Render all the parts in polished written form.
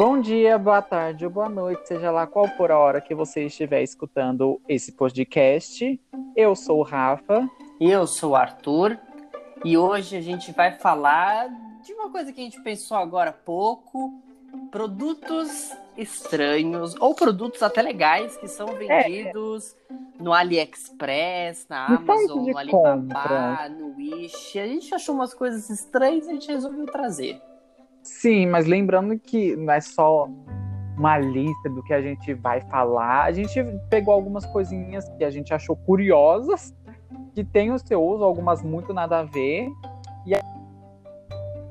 Bom dia, boa tarde ou boa noite, seja lá qual for a hora que você estiver escutando esse podcast. Eu sou o Rafa. E eu sou o Arthur. E hoje a gente vai falar de uma coisa que a gente pensou agora há pouco. Produtos estranhos, ou produtos até legais, que são vendidos no AliExpress, na Amazon, no Alibaba, no Wish. A gente achou umas coisas estranhas e a gente resolveu trazer. Sim, mas lembrando que não é só uma lista do que a gente vai falar. A gente pegou algumas coisinhas que a gente achou curiosas, que tem o seu uso, algumas muito nada a ver. E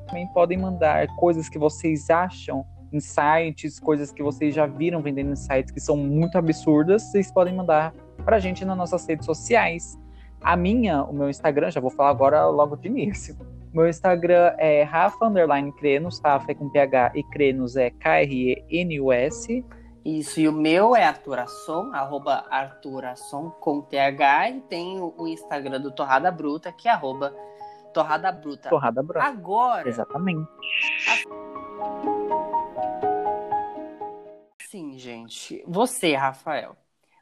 também podem mandar coisas que vocês acham em sites, coisas que vocês já viram vendendo em sites que são muito absurdas. Vocês podem mandar pra gente nas nossas redes sociais. O meu Instagram, já vou falar agora logo de início. Meu Instagram é Rafa_Crenos, Rafa é com PH e Crenos é KRENUS. Isso, e o meu é Arturasson, @Arturasson com TH, e tem o Instagram do Torrada Bruta, que é @Torrada Bruta. Torrada Bruta. Agora. Exatamente. Sim, gente. Você, Rafael,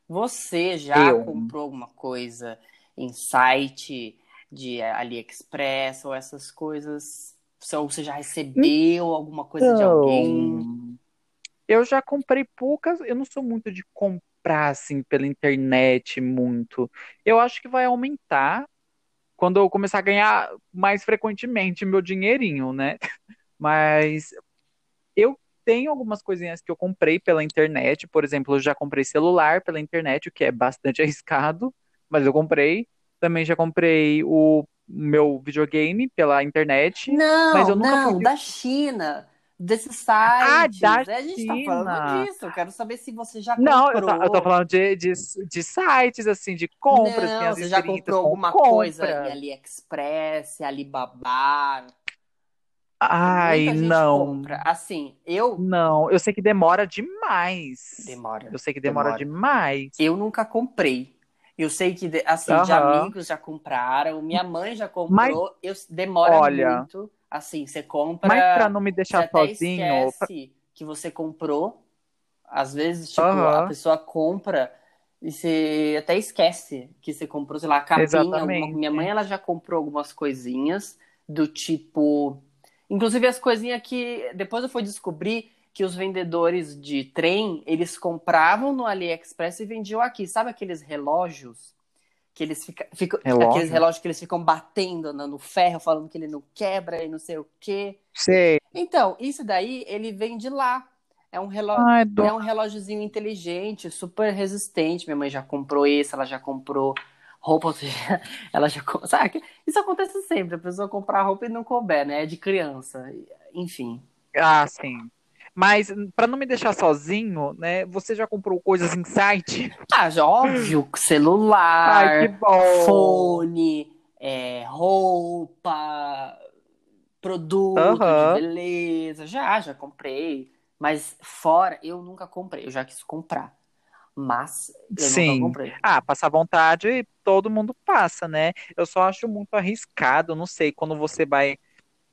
você já comprou alguma coisa em site de AliExpress ou essas coisas? Ou você já recebeu alguma coisa de alguém? Eu já comprei poucas. Eu não sou muito de comprar assim pela internet muito. Eu acho que vai aumentar quando eu começar a ganhar mais frequentemente meu dinheirinho, né? Mas eu tenho algumas coisinhas que eu comprei pela internet. Por exemplo, eu já comprei celular pela internet, o que é bastante arriscado, mas eu comprei. Também já comprei o meu videogame pela internet. Não, mas eu nunca da China, desses sites. A gente tá falando disso, eu quero saber se você já comprou. Não, eu tô falando de sites, assim, de compras. Não, você já comprou alguma coisa em AliExpress, Alibaba? Ai, não. Compra. Assim, eu... Não, eu sei que demora demais. Eu sei que demora demais. Eu nunca comprei. Eu sei que, assim, de amigos já compraram, minha mãe já comprou, mas, demora muito, assim, você compra... Mas pra não me deixar sozinho... esquece que você comprou, às vezes, tipo, a pessoa compra e você até esquece que você comprou, sei lá, a capinha, minha mãe, ela já comprou algumas coisinhas do tipo... Inclusive as coisinhas que, depois eu fui descobrir... que os vendedores de trem, eles compravam no AliExpress e vendiam aqui. Sabe aqueles relógios? Que eles ficam aqueles relógios que eles ficam batendo no ferro, falando que ele não quebra e não sei o quê. Sei. Então, isso daí, ele vende lá. É um relógio, é um relógiozinho inteligente, super resistente. Minha mãe já comprou esse, ela já comprou roupa. Ela já comprou, sabe? Isso acontece sempre, a pessoa comprar roupa e não couber, né? É de criança, enfim. Ah, sim. Mas, pra não me deixar sozinho, né? Você já comprou coisas em site? Ah, já, óbvio. Celular, fone, roupa, produto de beleza. Já comprei. Mas fora, eu nunca comprei. Eu já quis comprar. Mas eu nunca comprei. Ah, passar vontade, todo mundo passa, né? Eu só acho muito arriscado. Não sei, quando você vai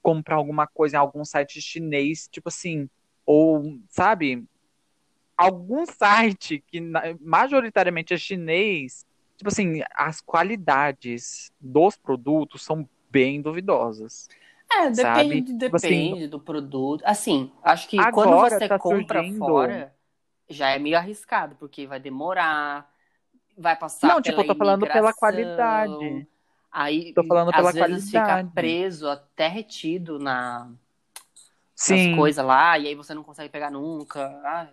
comprar alguma coisa em algum site chinês, tipo assim... Ou, sabe, algum site que majoritariamente é chinês, tipo assim, as qualidades dos produtos são bem duvidosas. É, depende do produto. Assim, acho que quando você compra fora, já é meio arriscado, porque vai demorar, vai passar pela imigração. Não, tipo, eu tô falando pela qualidade. Aí, às vezes, fica preso, até retido na... as coisas lá, e aí você não consegue pegar nunca. Ai.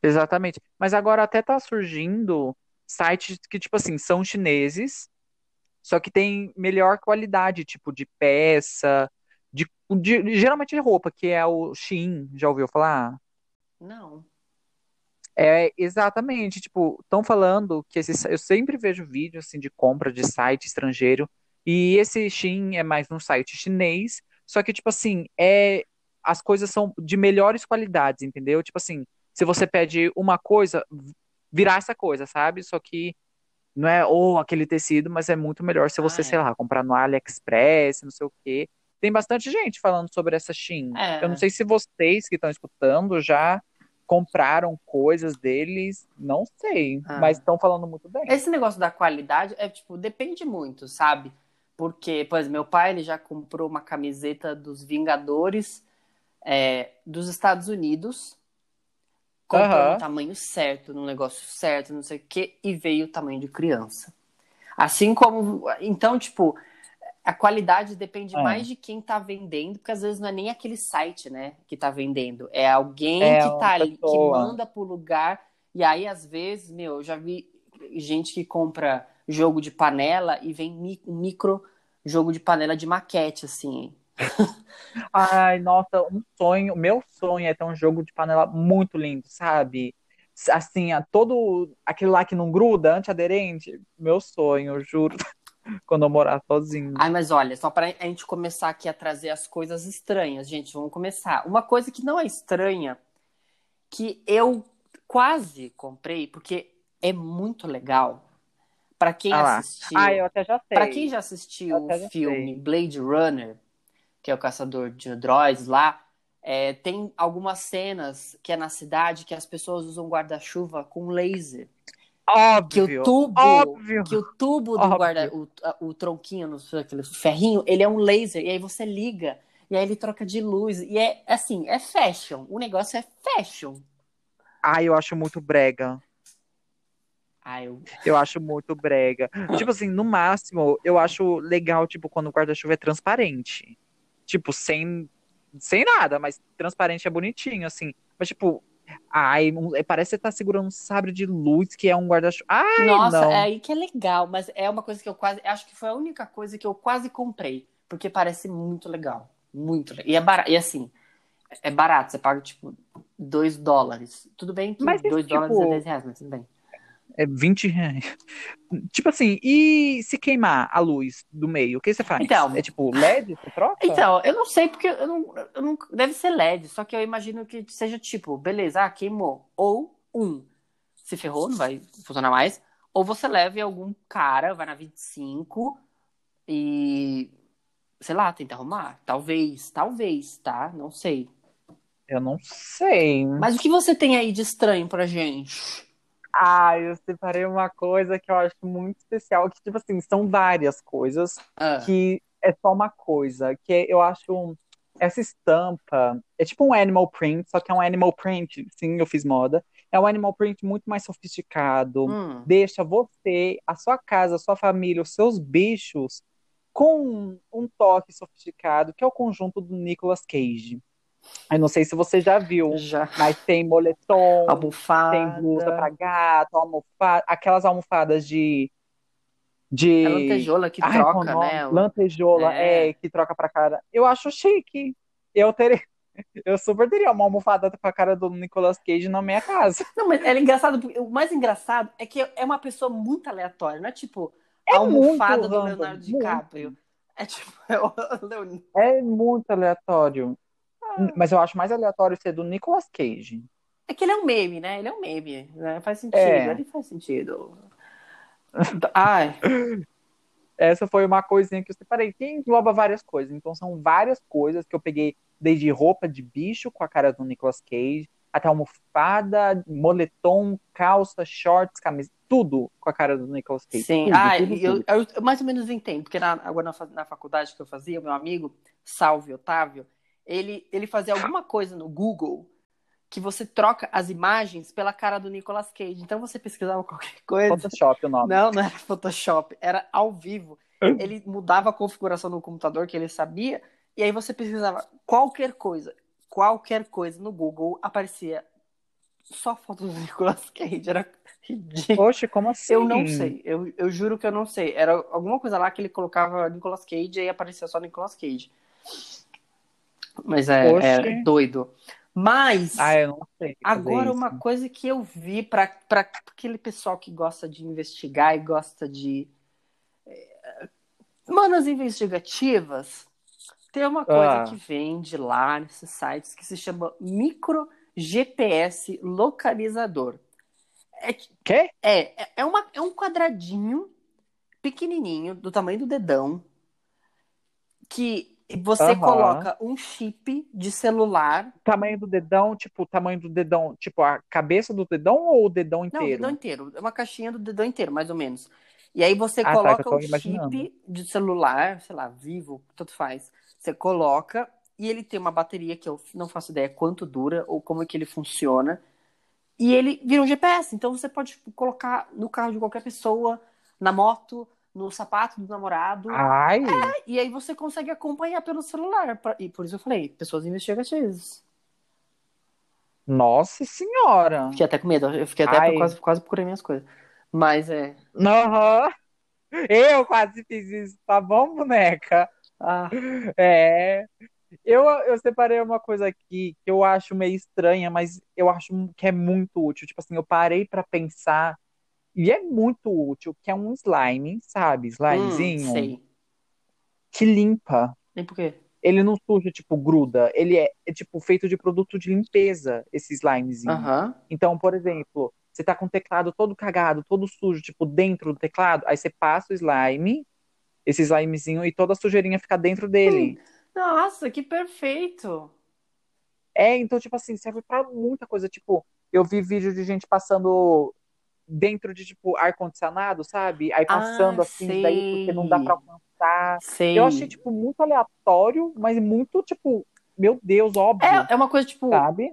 Exatamente. Mas agora até tá surgindo sites que, tipo assim, são chineses, só que tem melhor qualidade, tipo, de peça, geralmente de roupa, que é o Shein. Já ouviu falar? Não. É, exatamente. Tipo, estão falando que eu sempre vejo vídeos, assim, de compra de site estrangeiro, e esse Shein é mais um site chinês. Só que, tipo assim, as coisas são de melhores qualidades, entendeu? Tipo assim, se você pede uma coisa, virá essa coisa, sabe? Só que não é aquele tecido, mas é muito melhor se você, sei lá, comprar no AliExpress, não sei o quê. tem bastante gente falando sobre essa Shein. É. Eu não sei se vocês que estão escutando já compraram coisas deles, não sei, mas estão falando muito bem. Esse negócio da qualidade é tipo, depende muito, sabe? Porque, por exemplo, meu pai ele já comprou uma camiseta dos Vingadores dos Estados Unidos, comprou no tamanho certo, no negócio certo, não sei o quê, e veio o tamanho de criança. Assim como... Então, tipo, a qualidade depende mais de quem tá vendendo, porque às vezes não é nem aquele site, né, que tá vendendo. É alguém que tá ali, que manda pro lugar. E aí, às vezes, meu, eu já vi gente que compra jogo de panela e vem micro jogo de panela de maquete, assim. Ai, nossa, um sonho. Meu sonho é ter um jogo de panela muito lindo, sabe? Assim, todo aquele lá que não gruda, antiaderente, meu sonho, juro, quando eu morar sozinho. Ai, mas olha, só pra a gente começar aqui a trazer as coisas estranhas, gente, vamos começar. Uma coisa que não é estranha, que eu quase comprei, porque é muito legal, pra quem assistiu... Ah, eu até já sei. Pra quem já assistiu o filme Blade Runner, que é o caçador de androides lá, tem algumas cenas que é na cidade que as pessoas usam guarda-chuva com laser. Óbvio! Que o tubo do guarda-chuva, o tronquinho, aquele ferrinho, ele é um laser. E aí você liga, e aí ele troca de luz. E é assim, é fashion. O negócio é fashion. Ah, eu acho muito brega. Eu acho muito brega. Tipo assim, no máximo, eu acho legal, tipo, quando o guarda-chuva é transparente. Tipo, sem nada, mas transparente é bonitinho, assim. Mas, tipo, ai, parece que você tá segurando um sabre de luz, que é um guarda-chuva. Ai, nossa, não. É aí que é legal, mas é uma coisa que eu quase... Acho que foi a única coisa que eu quase comprei, porque parece muito legal. Muito legal. E é barato, e assim, é barato, você paga, tipo, $2. Tudo bem que $2 é R$10, mas tudo bem. É R$20. Tipo assim, e se queimar a luz do meio, o que você faz? Então, é tipo LED, você troca? Então, eu não sei, porque eu não... Deve ser LED, só que eu imagino que seja tipo, beleza, queimou. Ou se ferrou, não vai funcionar mais. Ou você leva algum cara, vai na 25 e... Sei lá, tenta arrumar. Talvez, tá? Não sei. Eu não sei. Mas o que você tem aí de estranho pra gente? Ah, eu separei uma coisa que eu acho muito especial, que, tipo assim, são várias coisas, que é só uma coisa, que eu acho, essa estampa, é tipo um animal print, só que é um animal print, sim, eu fiz moda, é um animal print muito mais sofisticado, deixa você, a sua casa, a sua família, os seus bichos, com um toque sofisticado, que é o conjunto do Nicolas Cage. Eu não sei se você já viu, mas tem moletom, almofada, tem blusa pra gato, almofada, aquelas almofadas de... É lantejola que troca, né? Lantejola, que troca pra cara. Eu acho chique. Eu super teria uma almofada pra cara do Nicolas Cage na minha casa. Não, mas é engraçado, porque o mais engraçado é que é uma pessoa muito aleatória, não é tipo a almofada do Leonardo DiCaprio. Muito. É tipo... É muito aleatório. Mas eu acho mais aleatório ser do Nicolas Cage. É que ele é um meme, né? Ele é um meme, né? Faz sentido, ele faz sentido. Ai. Essa foi uma coisinha que eu separei, que engloba várias coisas. Então são várias coisas que eu peguei, desde roupa de bicho com a cara do Nicolas Cage, até almofada, moletom, calça, shorts, camisa, tudo com a cara do Nicolas Cage. Sim, eu mais ou menos entendo, porque agora na faculdade que eu fazia, meu amigo, salve Otávio, ele fazia alguma coisa no Google que você troca as imagens pela cara do Nicolas Cage. Então você pesquisava qualquer coisa. Photoshop o nome. Não era Photoshop. Era ao vivo. Ele mudava a configuração do computador que ele sabia. E aí você pesquisava qualquer coisa. Qualquer coisa no Google aparecia só foto do Nicolas Cage. Era ridículo. Poxa, como assim? Eu não sei. Eu juro que eu não sei. Era alguma coisa lá que ele colocava Nicolas Cage e aí aparecia só Nicolas Cage. Mas é doido. Mas eu não sei agora isso. Uma coisa que eu vi para aquele pessoal que gosta de investigar e gosta de manas investigativas, tem uma coisa que vende lá nesses sites que se chama micro GPS localizador. Quê? É um quadradinho pequenininho do tamanho do dedão que Você coloca um chip de celular. Tamanho do dedão, tipo, a cabeça do dedão ou o dedão inteiro? Não, o dedão inteiro. É uma caixinha do dedão inteiro, mais ou menos. E aí você coloca um chip de celular, sei lá, Vivo, tanto faz. Você coloca e ele tem uma bateria que eu não faço ideia quanto dura ou como é que ele funciona. E ele vira um GPS. Então você pode colocar no carro de qualquer pessoa, na moto, no sapato do namorado. Ai! É, e aí você consegue acompanhar pelo celular. E por isso eu falei, pessoas investigativas. Nossa senhora! Fiquei até com medo. Eu fiquei até quase procurei minhas coisas. Mas é... Uhum. Eu quase fiz isso, tá bom, boneca? Ah. É... Eu separei uma coisa aqui que eu acho meio estranha, mas eu acho que é muito útil. Tipo assim, eu parei pra pensar... E é muito útil, que é um slime, sabe? Slimezinho. Sei. Que limpa. E por quê? Ele não suja, tipo, gruda. Ele é tipo, feito de produto de limpeza, esse slimezinho. Uhum. Então, por exemplo, você tá com o teclado todo cagado, todo sujo, tipo, dentro do teclado. Aí você passa o slime, esse slimezinho, e toda a sujeirinha fica dentro dele. Nossa, que perfeito! É, então, tipo assim, serve pra muita coisa. Tipo, eu vi vídeo de gente passando... dentro de, tipo, ar-condicionado, sabe? Aí passando assim, sei. Daí porque não dá pra alcançar. Sei. Eu achei, tipo, muito aleatório, mas muito, tipo, meu Deus, óbvio. É uma coisa, tipo, sabe?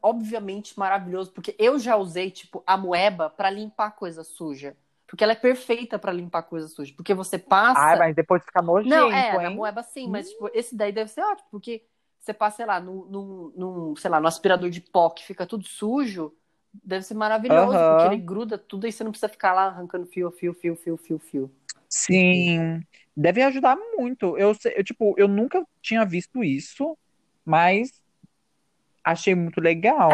Obviamente maravilhoso, porque eu já usei, tipo, a moeba pra limpar coisa suja. Porque ela é perfeita pra limpar coisa suja. Porque você passa... Ah, mas depois fica nojento, não, hein? A moeba sim, mas, tipo, esse daí deve ser ótimo, porque você passa, sei lá, no aspirador de pó que fica tudo sujo. Deve ser maravilhoso, porque ele gruda tudo e você não precisa ficar lá arrancando fio. Sim, deve ajudar muito. Eu nunca tinha visto isso, mas achei muito legal.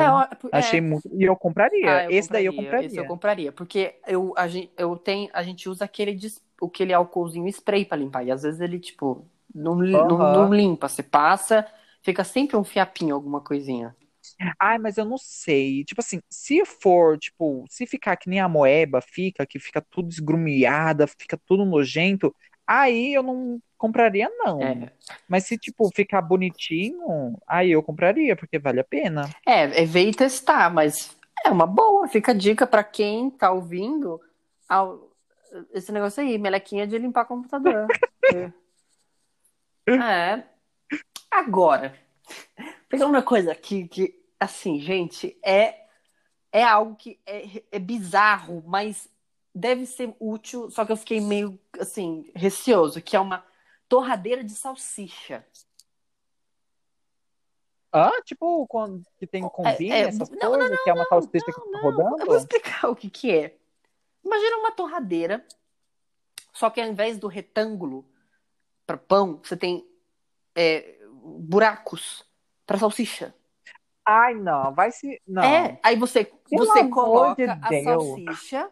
E eu compraria. Esse daí eu compraria. Esse eu compraria, porque a gente usa aquele álcoolzinho spray pra limpar. E às vezes ele, tipo, não limpa. Você passa, fica sempre um fiapinho, alguma coisinha. Ai, mas eu não sei. Tipo assim, se ficar que nem a moeba que fica tudo esgrumiada, fica tudo nojento, aí eu não compraria, não. É. Mas se, tipo, ficar bonitinho, aí eu compraria, porque vale a pena. É ver e testar, mas é uma boa. Fica a dica pra quem tá ouvindo esse negócio aí, melequinha de limpar computador. É. Agora, pegar uma coisa aqui que, assim, gente, é algo que é bizarro, mas deve ser útil, só que eu fiquei meio, assim, receoso, que é uma torradeira de salsicha. Tipo, quando que tem combina, essas coisas, que é uma salsicha que fica rodando? Eu vou explicar o que é. Imagina uma torradeira, só que ao invés do retângulo para pão, você tem buracos pra salsicha. Ai, não, vai se... Não. É, aí você coloca a salsicha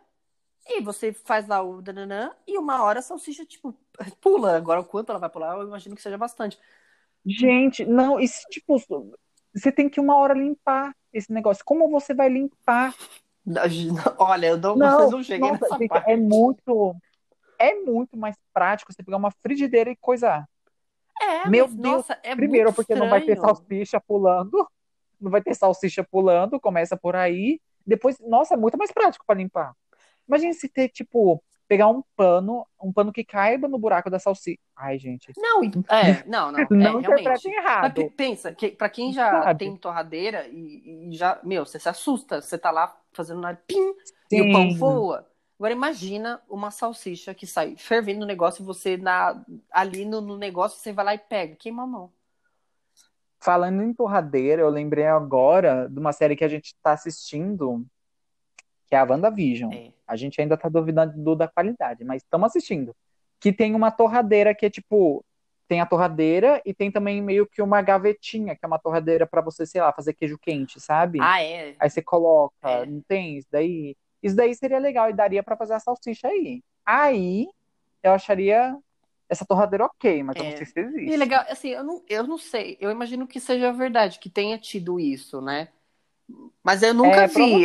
e você faz lá o dananã e uma hora a salsicha, tipo, pula. Agora, o quanto ela vai pular, eu imagino que seja bastante. Gente, não, isso, tipo, você tem que uma hora limpar esse negócio. Como você vai limpar? Olha, vocês não cheguem nessa parte. É muito mais prático você pegar uma frigideira e coisar. Meu Deus, nossa, primeiro porque estranho. Não vai ter salsicha pulando, começa por aí. Depois, nossa, é muito mais prático pra limpar. Imagina se ter, tipo, pegar um pano que caiba no buraco da salsicha. Ai, gente. Não, interpretem errado. Mas pensa, que pra quem já tem torradeira e já, você se assusta, você tá lá fazendo nada, pim, sim, e o pão voa. Agora imagina uma salsicha que sai fervendo o negócio e você ali no negócio, você vai lá e pega. Queima a mão. Falando em torradeira, eu lembrei agora de uma série que a gente tá assistindo, que é a WandaVision. É. A gente ainda tá duvidando da qualidade, mas estamos assistindo. Que tem uma torradeira que é tipo... Tem a torradeira e tem também meio que uma gavetinha, que é uma torradeira pra você, sei lá, fazer queijo quente, sabe? Aí você coloca, não tem isso daí... Isso daí seria legal e daria pra fazer a salsicha aí. Aí, eu acharia essa torradeira ok, mas eu não sei se existe. E legal, assim, eu não sei. Eu imagino que seja verdade, que tenha tido isso, né? Mas eu nunca vi.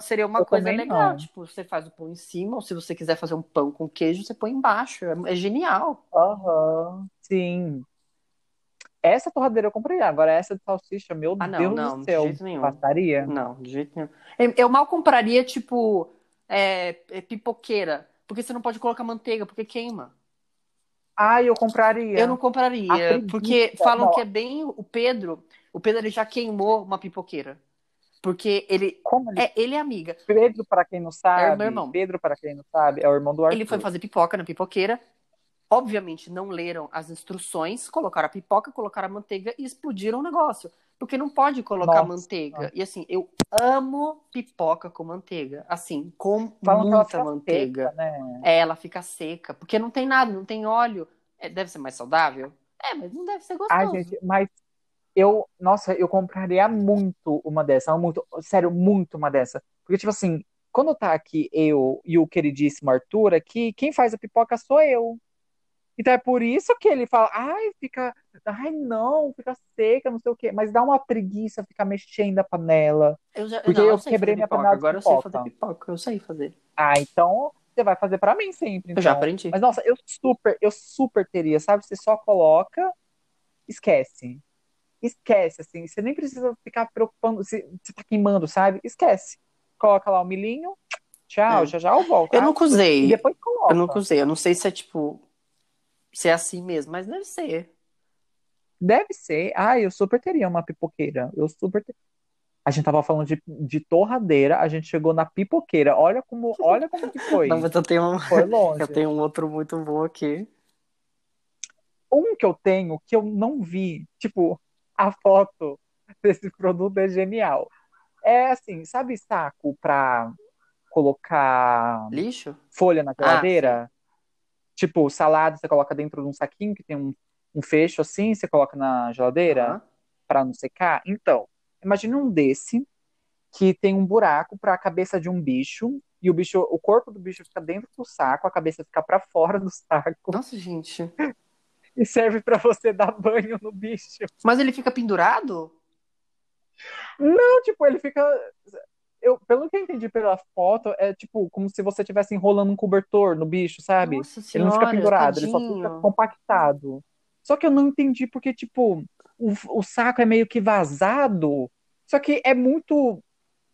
Seria uma coisa legal. Não. Tipo, você faz o pão em cima, ou se você quiser fazer um pão com queijo, você põe embaixo. É genial. Sim. Essa torradeira eu comprei, agora essa de salsicha, meu Deus do céu. Não, de jeito nenhum. Passaria? Não, de jeito nenhum. Eu mal compraria, tipo, pipoqueira, porque você não pode colocar manteiga, porque queima. Ah, eu compraria. Eu não compraria, acredita, porque falam que é bem... O Pedro ele já queimou uma pipoqueira. Porque ele... Como ele? Ele é amiga. Pedro, para quem não sabe... É o meu irmão. Pedro, para quem não sabe, é o irmão do Arthur. Ele foi fazer pipoca na pipoqueira. Obviamente, não leram as instruções, colocaram a pipoca, colocaram a manteiga e explodiram o negócio. Porque não pode colocar manteiga. Nossa. E assim, eu amo pipoca com manteiga. Assim, com muita manteiga. Seca, né? É, ela fica seca. Porque não tem nada, não tem óleo. É, deve ser mais saudável? É, mas não deve ser gostoso. Ai, gente, mas... Eu compraria muito uma dessa. Muito uma dessa. Porque, tipo assim, quando tá aqui eu e o queridíssimo Arthur aqui, quem faz a pipoca sou eu. Então é por isso que ele fala, fica seca, não sei o quê. Mas dá uma preguiça ficar mexendo a panela. Eu quebrei minha panela de pipoca. Agora eu sei fazer pipoca, eu sei fazer. Ah, então você vai fazer pra mim sempre. Então. Eu já aprendi. Mas, nossa, eu super teria, sabe? Você só coloca, esquece, assim, você nem precisa ficar preocupando, você tá queimando, sabe? Esquece. Coloca lá o milhinho, tchau, já eu volto. Eu nunca usei. E depois coloca. Eu nunca usei, eu não sei se é, tipo, se é assim mesmo, mas deve ser. Deve ser. Ah, eu super teria uma pipoqueira, A gente tava falando de torradeira, a gente chegou na pipoqueira, olha como que foi. Não, mas foi longe. Eu tenho um outro muito bom aqui. Um que eu tenho, que eu não vi, tipo... A foto desse produto é genial. É assim, sabe saco pra colocar... Lixo? Folha na geladeira? Tipo, salada, você coloca dentro de um saquinho que tem um fecho assim, você coloca na geladeira pra não secar. Então, imagine um desse que tem um buraco pra cabeça de um bicho e o corpo do bicho fica dentro do saco, a cabeça fica pra fora do saco. Nossa, gente... E serve pra você dar banho no bicho. Mas ele fica pendurado? Não, tipo, ele fica... Pelo que eu entendi pela foto, é tipo como se você estivesse enrolando um cobertor no bicho, sabe? Nossa senhora, ele não fica pendurado, tadinho. Ele só fica compactado. Só que eu não entendi porque, tipo, o saco é meio que vazado. Só que é muito...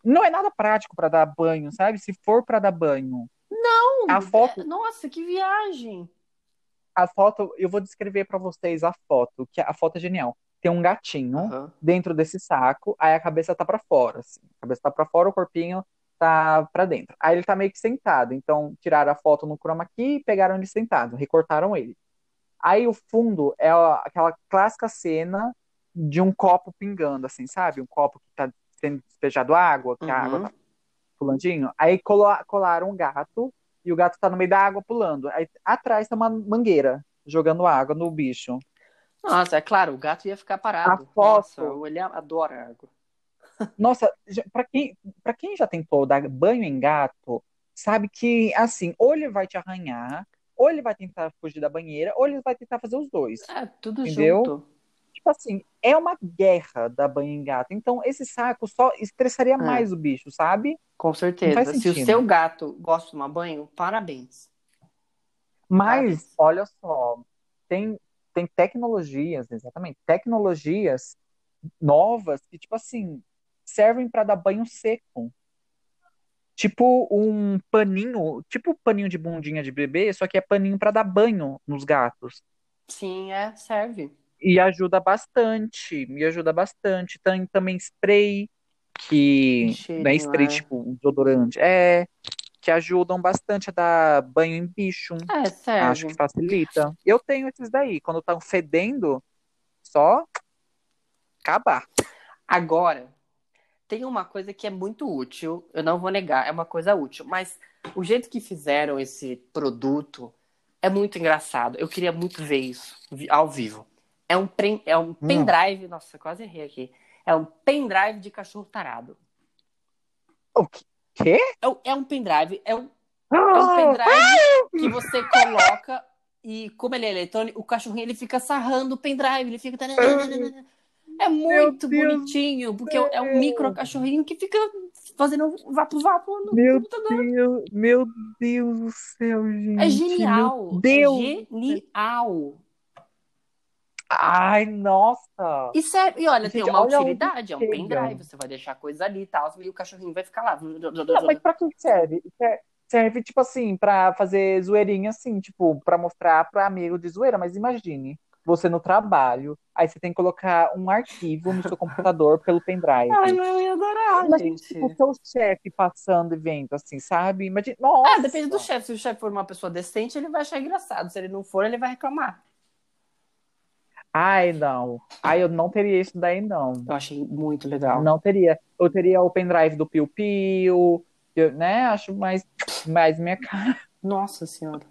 Não é nada prático pra dar banho, sabe? Se for pra dar banho. Não! A foto... Nossa, que viagem! A foto, eu vou descrever pra vocês a foto, que a foto é genial. Tem um gatinho dentro desse saco, aí a cabeça tá pra fora, assim. A cabeça tá pra fora, o corpinho tá pra dentro. Aí ele tá meio que sentado, então tiraram a foto no chroma key e pegaram ele sentado, recortaram ele. Aí o fundo é aquela clássica cena de um copo pingando, assim, sabe? Um copo que tá sendo despejado água, que a água tá pulandinho. Aí colaram um gato. E o gato tá no meio da água pulando. Aí, atrás tá uma mangueira jogando água no bicho. Nossa, é claro, o gato ia ficar parado. Nossa, ele adora água. Nossa, pra quem já tentou dar banho em gato, sabe que, assim, ou ele vai te arranhar, ou ele vai tentar fugir da banheira, ou ele vai tentar fazer os dois. É, tudo entendeu? Junto. Tipo assim, é uma guerra dar banho em gato. Então, esse saco só estressaria mais o bicho, sabe? Com certeza. Se o seu gato gosta de tomar banho, parabéns. Mas, olha só, tem tecnologias, exatamente, tecnologias novas que, tipo assim, servem pra dar banho seco. Tipo um paninho, tipo paninho de bundinha de bebê, só que é paninho pra dar banho nos gatos. Sim, serve. E ajuda bastante, Tem também spray, que cheirinho, né, spray tipo desodorante, que ajudam bastante a dar banho em bicho. É, sério. Acho que facilita. Eu tenho esses daí, quando estão fedendo, só acabar. Agora, tem uma coisa que é muito útil, eu não vou negar, é uma coisa útil, mas o jeito que fizeram esse produto é muito engraçado. Eu queria muito ver isso ao vivo. É um pendrive... Nossa, quase errei aqui. É um pendrive de cachorro tarado. O quê? É um pendrive. É um pendrive que você coloca e, como ele é eletrônico, o cachorrinho ele fica sarrando o pendrive. Ele fica... É muito bonitinho, porque é um micro cachorrinho que fica fazendo vapo-vapo no computador. Meu Deus do céu, gente. É genial. Genial. Ai, nossa! E sério, e olha, gente, tem uma utilidade, é um pendrive, você vai deixar a coisa ali e tal, e o cachorrinho vai ficar lá. Não, mas pra que serve? Serve, tipo assim, pra fazer zoeirinha, assim, tipo, pra mostrar pra amigo de zoeira, mas imagine, você no trabalho, aí você tem que colocar um arquivo no seu computador pelo pendrive. Ai, eu ia adorar, imagina, gente. Tipo, o seu chefe passando e vendo, assim, sabe? Imagina, nossa! Ah, depende do chefe. Se o chefe for uma pessoa decente, ele vai achar engraçado. Se ele não for, ele vai reclamar. Ai, não. Ai, eu não teria isso daí, não. Eu achei muito legal. Não teria. Eu teria o pendrive do Piu Piu, eu, né? Acho mais minha cara. Nossa Senhora.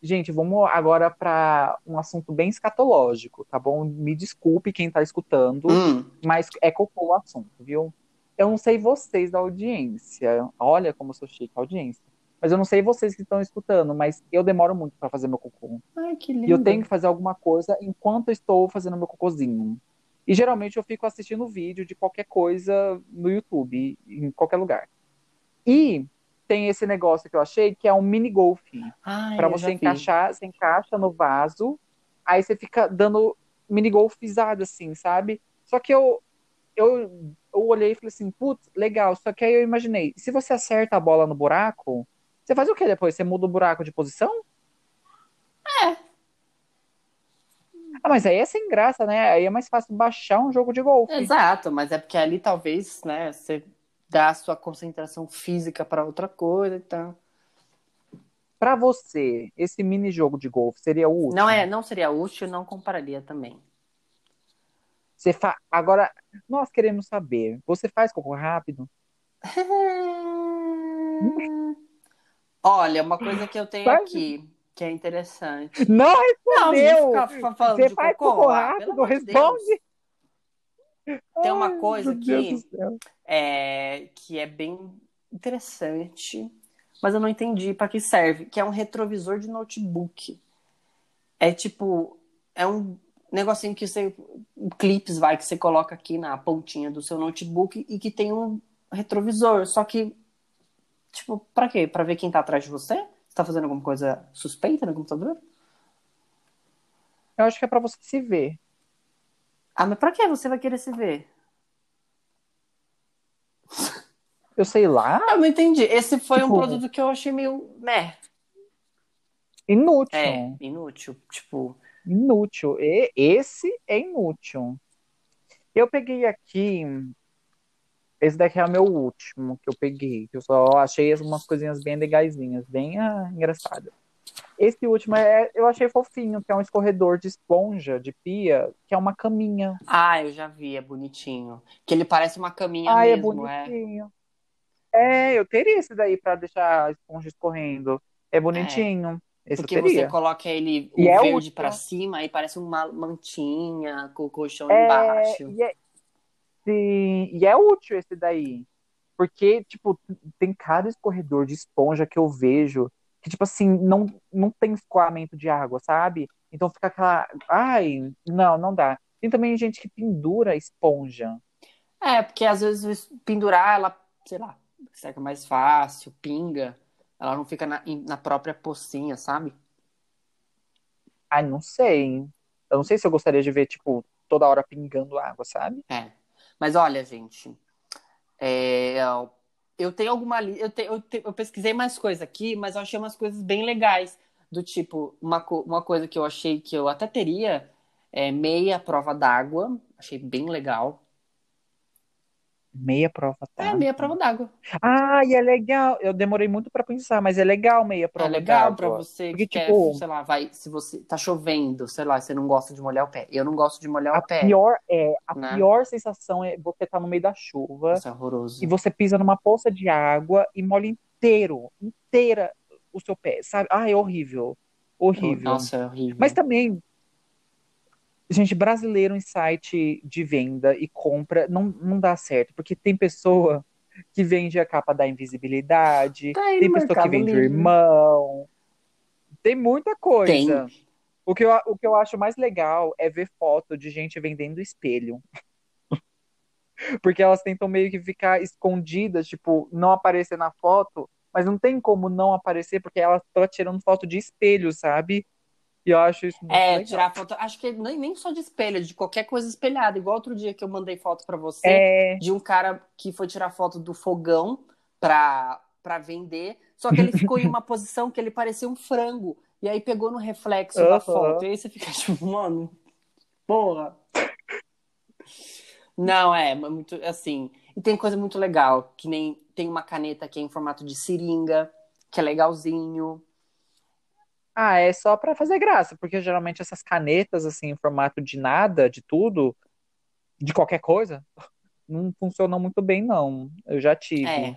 Gente, vamos agora para um assunto bem escatológico, tá bom? Me desculpe quem tá escutando, mas é cocô o assunto, viu? Eu não sei vocês da audiência. Olha como eu sou chique, audiência. Mas eu não sei vocês que estão escutando, mas eu demoro muito pra fazer meu cocô. Ai, que lindo. E eu tenho que fazer alguma coisa enquanto eu estou fazendo meu cocôzinho. E geralmente eu fico assistindo vídeo de qualquer coisa no YouTube, em qualquer lugar. E tem esse negócio que eu achei, que é um mini golfe. Pra você encaixar, você encaixa no vaso, aí você fica dando mini golfizada, assim, sabe? Só que eu olhei e falei assim, putz, legal. Só que aí eu imaginei, se você acerta a bola no buraco... Você faz o que depois? Você muda o buraco de posição? É. Ah, mas aí é sem graça, né? Aí é mais fácil baixar um jogo de golfe. Exato, mas é porque ali talvez, né, você dá a sua concentração física pra outra coisa e tal. Pra você, esse mini jogo de golfe seria útil? Não seria útil, não compararia também. Agora, nós queremos saber, você faz cocô rápido? Olha, uma coisa que eu tenho aqui, que é interessante. Não respondeu! Não, ficar falando você de faz cocô rápido, responde! Deus. Tem uma coisa aqui que é bem interessante, mas eu não entendi para que serve, que é um retrovisor de notebook. É tipo, é um negocinho que você... Um clips, que você coloca aqui na pontinha do seu notebook e que tem um retrovisor, só que tipo, pra quê? Pra ver quem tá atrás de você? Você tá fazendo alguma coisa suspeita no computador? Eu acho que é pra você se ver. Ah, mas pra que você vai querer se ver? Eu sei lá. Eu não entendi. Esse foi um produto que eu achei meio... Né? Inútil. É, inútil. Tipo... Inútil. Esse é inútil. Eu peguei aqui... Esse daqui é o meu último que eu peguei. Que eu só achei umas coisinhas bem legaisinhas. Bem engraçadas. Esse último eu achei fofinho. Que é um escorredor de esponja, de pia. Que é uma caminha. Ah, eu já vi. É bonitinho. Que ele parece uma caminha mesmo. Ah, é bonitinho. É, eu teria esse daí pra deixar a esponja escorrendo. É bonitinho. Esse porque você coloca ele verde pra cima. Aí parece uma mantinha com o colchão embaixo. Sim, e é útil esse daí. Porque, tipo, tem cada escorredor de esponja que eu vejo que, tipo assim, não tem escoamento de água, sabe? Então fica aquela... Ai, não dá. Tem também gente que pendura esponja. É, porque às vezes pendurar, ela, sei lá, seca mais fácil, pinga. Ela não fica na própria pocinha, sabe? Ai, não sei. Eu não sei se eu gostaria de ver, tipo, toda hora pingando água, sabe? É. Mas olha, gente, eu tenho alguma... Eu pesquisei mais coisas aqui, mas eu achei umas coisas bem legais. Do tipo, uma coisa que eu achei que eu até teria é meia prova d'água. Achei bem legal. Meia prova d'água? É, meia prova d'água. Ah, e é legal. Eu demorei muito pra pensar, mas é legal meia prova d'água. É legal pra você porque, que tipo, quer, sei lá, se você tá chovendo, sei lá, você não gosta de molhar o pé. Eu não gosto de molhar o pé. A pior sensação é você tá no meio da chuva. Isso é horroroso. E você pisa numa poça de água e molha inteira o seu pé, sabe? Ah, é horrível. Horrível. Nossa, é horrível. Mas também... Gente, brasileiro em site de venda e compra não dá certo. Porque tem pessoa que vende a capa da invisibilidade. Tem pessoa que vende o irmão. Tem muita coisa. Tem. O que eu acho mais legal é ver foto de gente vendendo espelho. Porque elas tentam meio que ficar escondidas, tipo, não aparecer na foto. Mas não tem como não aparecer, porque elas estão tirando foto de espelho, sabe? E eu acho isso muito legal. Tirar foto, acho que nem só de espelho, de qualquer coisa espelhada. Igual outro dia que eu mandei foto pra você de um cara que foi tirar foto do fogão pra vender, só que ele ficou em uma posição que ele parecia um frango, e aí pegou no reflexo da foto, e aí você fica tipo, mano, porra. Não, muito, assim, e tem coisa muito legal, que nem tem uma caneta que é em formato de seringa, que é legalzinho. Ah, é só pra fazer graça, porque geralmente essas canetas, assim, em formato de nada, de tudo, de qualquer coisa, não funcionam muito bem, não. Eu já tive.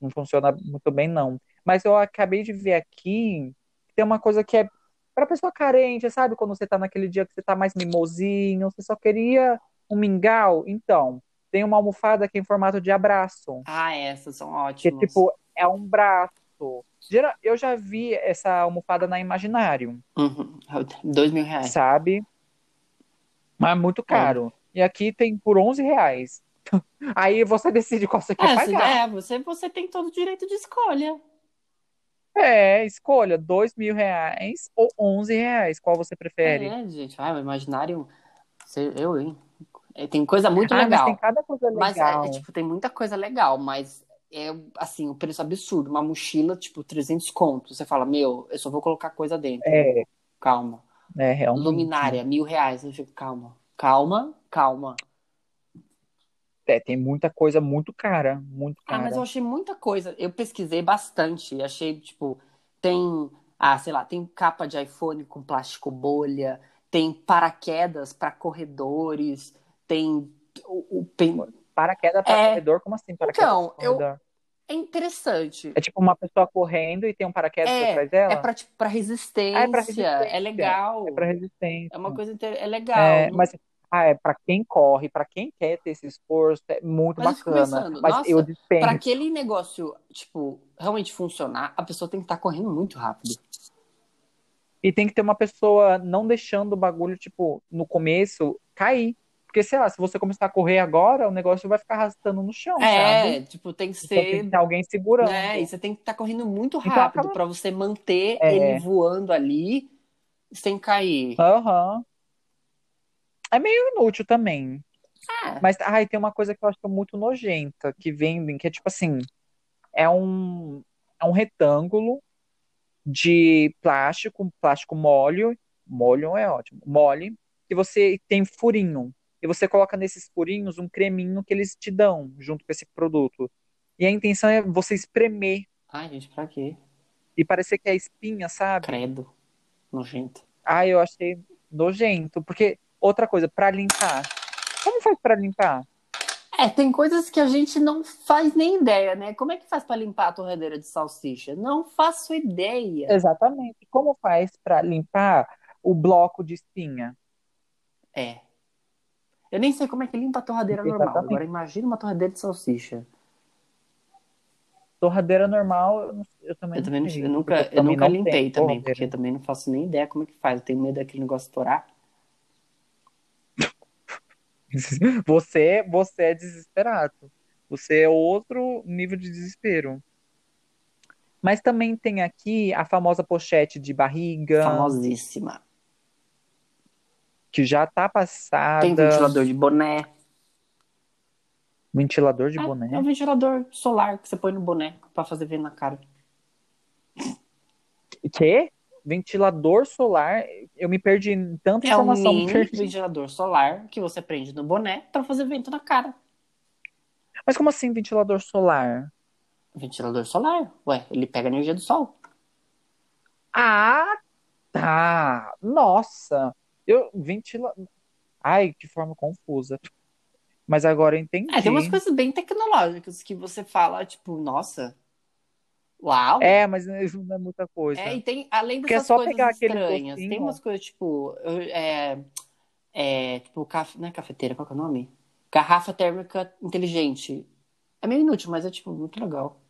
Não funciona muito bem, não. Mas eu acabei de ver aqui que tem uma coisa que é pra pessoa carente, sabe? Quando você tá naquele dia que você tá mais mimosinho, você só queria um mingau. Então, tem uma almofada que é em formato de abraço. Ah, essas são ótimas. Que, tipo, é um braço. Eu já vi essa almofada na Imaginário. Uhum. R$2.000. Sabe? Mas muito caro. É. E aqui tem por R$11. Aí você decide qual você quer pagar. Você tem todo o direito de escolha. Escolha R$2.000 ou R$11. Qual você prefere? Gente. O Imaginário... Eu, hein? Tem coisa muito legal. Mas tem cada coisa legal. Mas, tem muita coisa legal, mas... É, assim, um preço absurdo. Uma mochila, tipo, 300 contos. Você fala, meu, eu só vou colocar coisa dentro. Calma. Realmente. Luminária, R$1.000. Eu fico, calma. Tem muita coisa muito cara. Muito cara. Mas eu achei muita coisa. Eu pesquisei bastante. Achei, tipo, tem... sei lá, tem capa de iPhone com plástico bolha. Tem paraquedas para corredores. Tem... Paraquedas para corredor? Como assim? Então, é interessante. É tipo uma pessoa correndo e tem um paraquedas atrás dela? É pra resistência. É pra resistência. É legal. É pra resistência. É uma coisa é legal. Mas é pra quem corre, pra quem quer ter esse esforço, é muito bacana. Eu fico pensando, nossa, eu dispenso. Pra aquele negócio, tipo, realmente funcionar, a pessoa tem que estar correndo muito rápido. E tem que ter uma pessoa não deixando o bagulho, tipo, no começo, cair. Porque, sei lá, se você começar a correr agora, o negócio vai ficar arrastando no chão, sabe? Tipo, tem que ser... Então, tem que ter alguém segurando. E você tem que estar correndo muito rápido pra você manter ele voando ali sem cair. Aham. É meio inútil também. Mas, tem uma coisa que eu acho muito nojenta que vendem, que é tipo assim, é um retângulo de plástico molho é ótimo, mole, que você tem furinho. E você coloca nesses furinhos um creminho que eles te dão junto com esse produto. E a intenção é você espremer. Ai, gente, pra quê? E parecer que é espinha, sabe? Credo. Nojento. Eu achei nojento. Porque, outra coisa, pra limpar. Como faz pra limpar? Tem coisas que a gente não faz nem ideia, né? Como é que faz pra limpar a torradeira de salsicha? Não faço ideia. Exatamente. Como faz pra limpar o bloco de espinha? Eu nem sei como é que limpa a torradeira normal. Agora imagina uma torradeira de salsicha. Torradeira normal, eu nunca limpei também, porque eu também não faço nem ideia como é que faz. Eu tenho medo daquele negócio estourar. Você é desesperado. Você é outro nível de desespero. Mas também tem aqui a famosa pochete de barriga. Famosíssima. Que já tá passada. Tem ventilador de boné. Ventilador de boné? É um ventilador solar que você põe no boné pra fazer vento na cara. Quê? Ventilador solar? Eu me perdi em tanta informação. Ventilador solar que você prende no boné pra fazer vento na cara. Mas como assim ventilador solar? Ventilador solar? Ué, ele pega a energia do sol. Ah, tá. Nossa. Ai, que forma confusa. Mas agora eu entendi. Tem umas coisas bem tecnológicas que você fala, tipo, nossa, uau. Mas isso não é muita coisa. E tem, além dessas coisas estranhas, tem umas coisas, tipo, não é cafeteira, qual que é o nome? Garrafa térmica inteligente. É meio inútil, mas é, tipo, muito legal.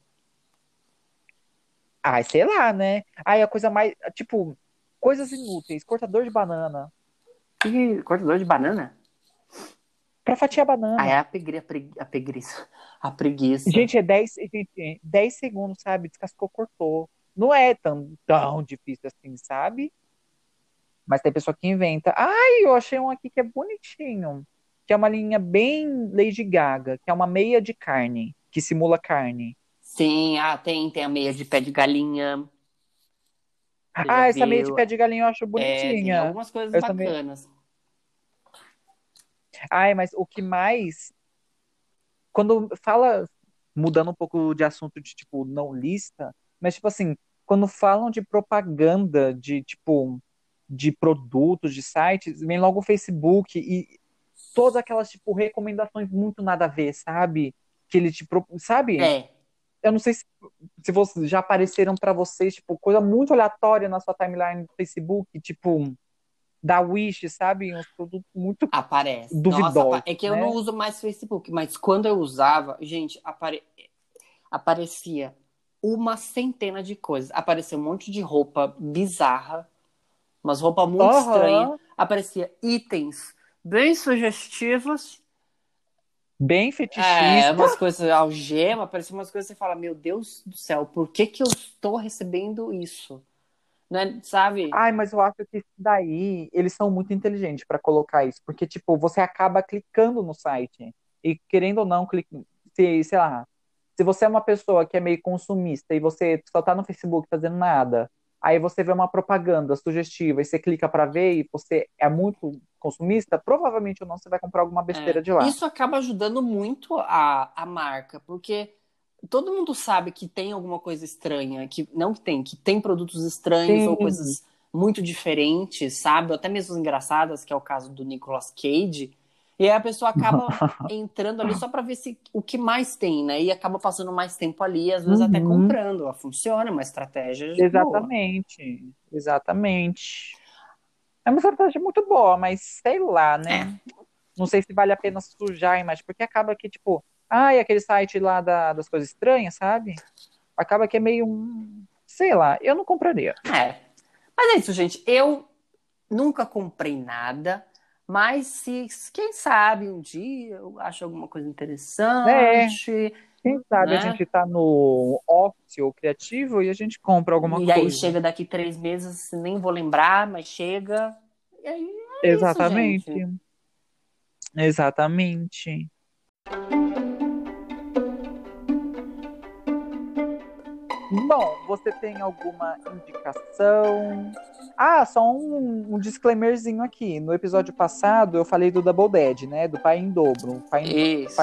Sei lá, né? É a coisa mais, tipo, coisas inúteis. Cortador de banana. E cortador de banana? Pra fatiar banana. A preguiça. Gente, é 10 segundos, sabe? Descascou, cortou. Não é tão difícil assim, sabe? Mas tem pessoa que inventa. Ai, eu achei um aqui que é bonitinho. Que é uma linha bem Lady Gaga. Que é uma meia de carne. Que simula carne. Sim, ah, tem a meia de pé de galinha. Ah, essa meia de pé de galinha eu acho bonitinha. Tem algumas coisas bacanas. Também... Ai, mas o que mais... Quando fala... Mudando um pouco de assunto de, tipo, não lista. Mas, tipo assim, quando falam de propaganda, de, tipo... de produtos, de sites, vem logo o Facebook e todas aquelas, tipo, recomendações muito nada a ver, sabe? Que ele te propõe, sabe? É. Eu não sei se vocês já apareceram pra vocês, tipo, coisa muito aleatória na sua timeline do Facebook, tipo, da Wish, sabe? Um produto muito aparece. Duvidoso. Nossa, é que, né? Eu não uso mais Facebook, mas quando eu usava, gente, aparecia uma centena de coisas. Apareceu um monte de roupa bizarra, umas roupas muito estranhas. Aparecia itens bem sugestivos. Bem fetichistas. Umas coisas, algema. Aparecia umas coisas que você fala, meu Deus do céu, por que que eu estou recebendo isso? Né? Sabe? Ai, mas eu acho que isso daí, eles são muito inteligentes para colocar isso. Porque, tipo, você acaba clicando no site. E querendo ou não, sei lá, se você é uma pessoa que é meio consumista e você só tá no Facebook fazendo nada... Aí você vê uma propaganda sugestiva e você clica pra ver e você é muito consumista, provavelmente ou não, você vai comprar alguma besteira de lá. Isso acaba ajudando muito a marca, porque todo mundo sabe que tem alguma coisa estranha, que não tem, que tem produtos estranhos. Sim. Ou coisas muito diferentes, sabe? Ou até mesmo engraçadas, que é o caso do Nicolas Cage. E aí a pessoa acaba entrando ali só pra ver o que mais tem, né? E acaba passando mais tempo ali, às vezes até comprando. Ela funciona, é uma estratégia de Exatamente, boa. Exatamente. É uma estratégia muito boa, mas sei lá, né? É. Não sei se vale a pena sujar a imagem, porque acaba que, tipo... Ai, aquele site lá das coisas estranhas, sabe? Acaba que é meio um... Sei lá, eu não compraria. É. Mas é isso, gente. Eu nunca comprei nada... Mas se, quem sabe, um dia eu acho alguma coisa interessante. Quem sabe, né? A gente tá no ócio criativo e a gente compra alguma coisa. E aí chega daqui 3 meses, nem vou lembrar, mas chega. E aí é Exatamente. Isso, gente. Exatamente. Bom, você tem alguma indicação? Ah, só um disclaimerzinho aqui. No episódio passado, eu falei do Double Dad, né? Do pai em dobro, pai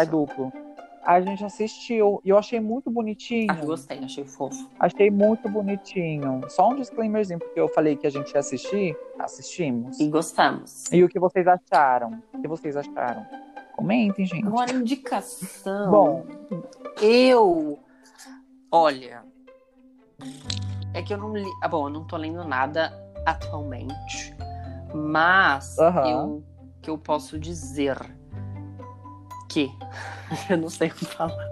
duplo. A gente assistiu e eu achei muito bonitinho. Ah, gostei, achei fofo. Achei muito bonitinho. Só um disclaimerzinho, porque eu falei que a gente ia assistir. Assistimos. E gostamos. E o que vocês acharam? O que vocês acharam? Comentem, gente. Uma indicação. Bom, olha... É que eu não li... eu não tô lendo nada atualmente. Mas eu posso dizer que... eu não sei o que falar.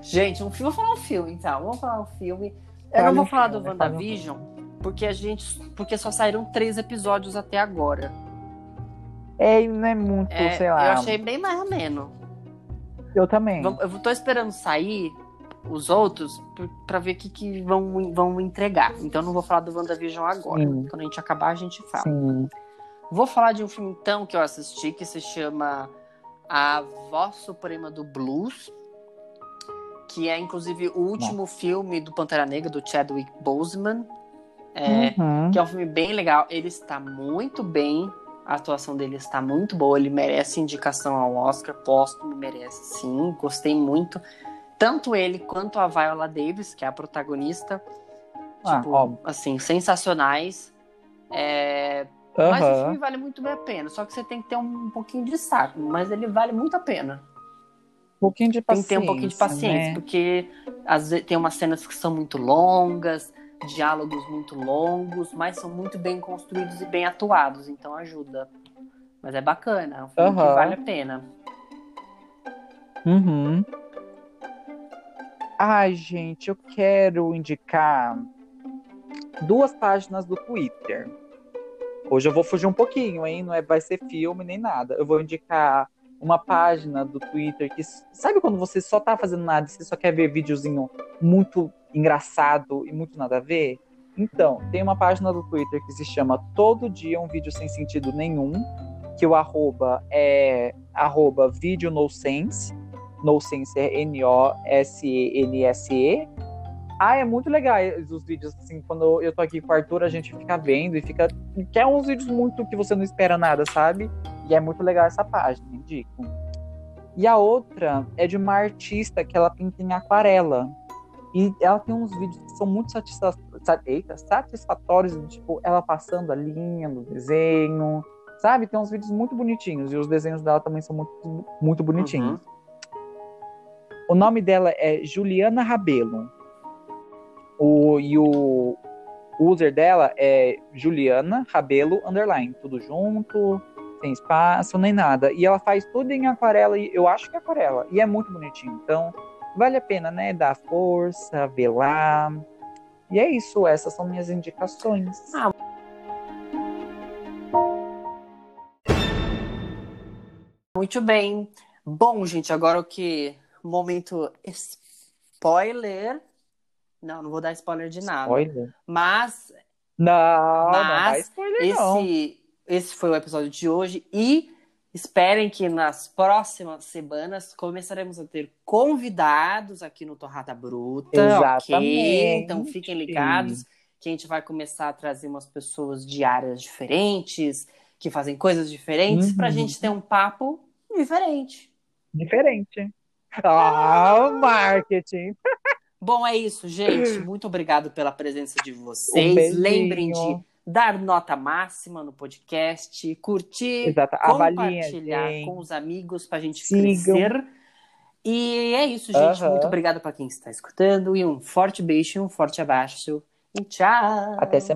Gente, Vamos falar um filme. Eu não vou falar do WandaVision, porque só saíram 3 episódios até agora. É, não é muito, sei lá. Eu achei bem mais ou menos. Eu também. Eu tô esperando sair... os outros, pra ver o que vão entregar. Então, não vou falar do WandaVision agora. Sim. Quando a gente acabar, a gente fala. Sim. Vou falar de um filme, então, que eu assisti, que se chama A Voz Suprema do Blues, que é, inclusive, o último filme do Pantera Negra, do Chadwick Boseman, que é um filme bem legal. Ele está muito bem, a atuação dele está muito boa, ele merece indicação ao Oscar, póstumo, merece sim, gostei muito. Tanto ele quanto a Viola Davis, que é a protagonista, sensacionais. Mas o filme vale muito bem a pena. Só que você tem que ter um pouquinho de saco, mas ele vale muito a pena. Tem que ter um pouquinho de paciência, né? Porque às vezes tem umas cenas que são muito longas, diálogos muito longos, mas são muito bem construídos e bem atuados, então ajuda. Mas é bacana, é um filme que vale a pena. Uhum. Ai, gente, eu quero indicar 2 páginas do Twitter. Hoje eu vou fugir um pouquinho, hein? Não vai ser filme nem nada. Eu vou indicar uma página do Twitter que... Sabe quando você só tá fazendo nada e você só quer ver videozinho muito engraçado e muito nada a ver? Então, tem uma página do Twitter que se chama Todo Dia Um Vídeo Sem Sentido Nenhum, que o arroba é vídeo nosense. Nosense é N-O-S-E-N-S-E. Ah, é muito legal os vídeos, assim, quando eu tô aqui com o Arthur, a gente fica vendo e fica... Quer uns vídeos muito que você não espera nada, sabe? E é muito legal essa página, indico. E a outra é de uma artista que ela pinta em aquarela. E ela tem uns vídeos que são muito satisfatórios, tipo, ela passando a linha no desenho, sabe? Tem uns vídeos muito bonitinhos, e os desenhos dela também são muito, muito bonitinhos. Uhum. O nome dela é Juliana Rabelo. E o user dela é Juliana Rabelo _ tudo junto, sem espaço, nem nada. E ela faz tudo em aquarela, e eu acho que é aquarela. E é muito bonitinho, então vale a pena, né? Dar força, velar. E é isso, essas são minhas indicações. Ah. Muito bem. Bom, gente, agora o que... Momento spoiler. Não, não vou dar spoiler de nada. Spoiler? Mas... Não, não dá spoiler, esse foi o episódio de hoje. E esperem que nas próximas semanas começaremos a ter convidados aqui no Torrada Bruta. Exatamente. Okay? Então fiquem ligados que a gente vai começar a trazer umas pessoas de áreas diferentes, que fazem coisas diferentes, pra gente ter um papo diferente. Diferente. Ah, o marketing. Bom, é isso, gente. Muito obrigado pela presença de vocês. Lembrem de dar nota máxima no podcast, curtir, compartilhar com os amigos pra gente crescer. E é isso, gente. Muito obrigado pra quem está escutando. E um forte beijo, um forte abraço. E tchau. Até semana.